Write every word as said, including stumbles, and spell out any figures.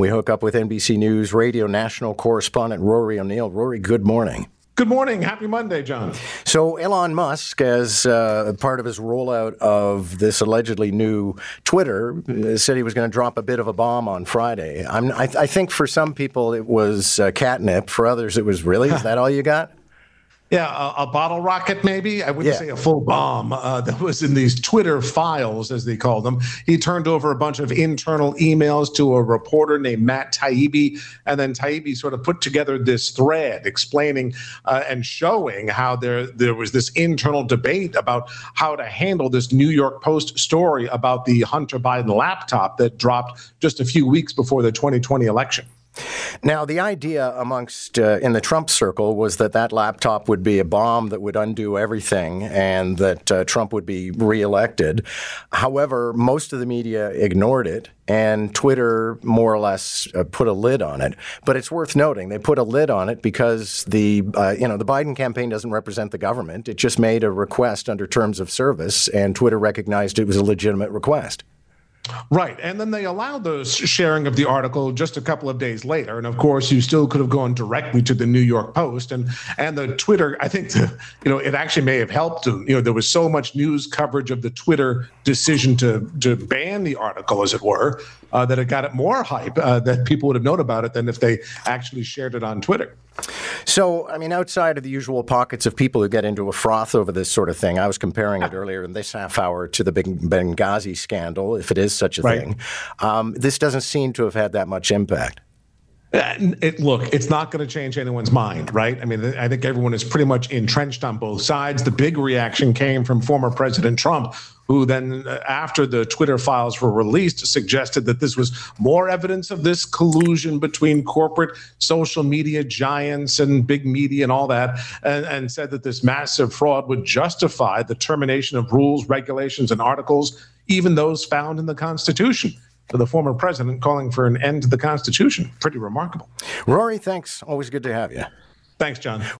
We hook up with N B C News Radio national correspondent Rory O'Neill. Rory, good morning. Good morning. Happy Monday, John. So Elon Musk, as uh, part of his rollout of this allegedly new Twitter, uh, said he was going to drop a bit of a bomb on Friday. I'm, I, th- I think for some people it was uh, catnip. For others it was, really? Is that all you got? Yeah, a, a bottle rocket, maybe. I wouldn't yeah. say a full bomb. Uh, that was in these Twitter files, as they call them. He turned over a bunch of internal emails to a reporter named Matt Taibbi, and then Taibbi sort of put together this thread explaining uh, and showing how there there was this internal debate about how to handle this New York Post story about the Hunter Biden laptop that dropped just a few weeks before the twenty twenty election. Now, the idea amongst uh, in the Trump circle was that that laptop would be a bomb that would undo everything and that uh, Trump would be reelected. However, most of the media ignored it, and Twitter more or less uh, put a lid on it. But it's worth noting they put a lid on it because the uh, you know the Biden campaign doesn't represent the government. It just made a request under terms of service, and Twitter recognized it was a legitimate request. Right. And then they allowed the sharing of the article just a couple of days later. And of course, you still could have gone directly to the New York Post and and the Twitter. I think, the, you know, it actually may have helped. You know, there was so much news coverage of the Twitter decision to to ban the article, as it were, uh, that it got it more hype uh, that people would have known about it than if they actually shared it on Twitter. So, I mean, outside of the usual pockets of people who get into a froth over this sort of thing, I was comparing it earlier in this half hour to the big Benghazi scandal, if it is such a right. thing. Um, this doesn't seem to have had that much impact. It, look, it's not going to change anyone's mind, right? I mean, I think everyone is pretty much entrenched on both sides. The big reaction came from former President Trump, who then, after the Twitter files were released, suggested that this was more evidence of this collusion between corporate social media giants and big media and all that, and, and said that this massive fraud would justify the termination of rules, regulations, and articles, even those found in the Constitution. So the former president calling for an end to the Constitution. Pretty remarkable. Rory, thanks. Always good to have you. Thanks, John.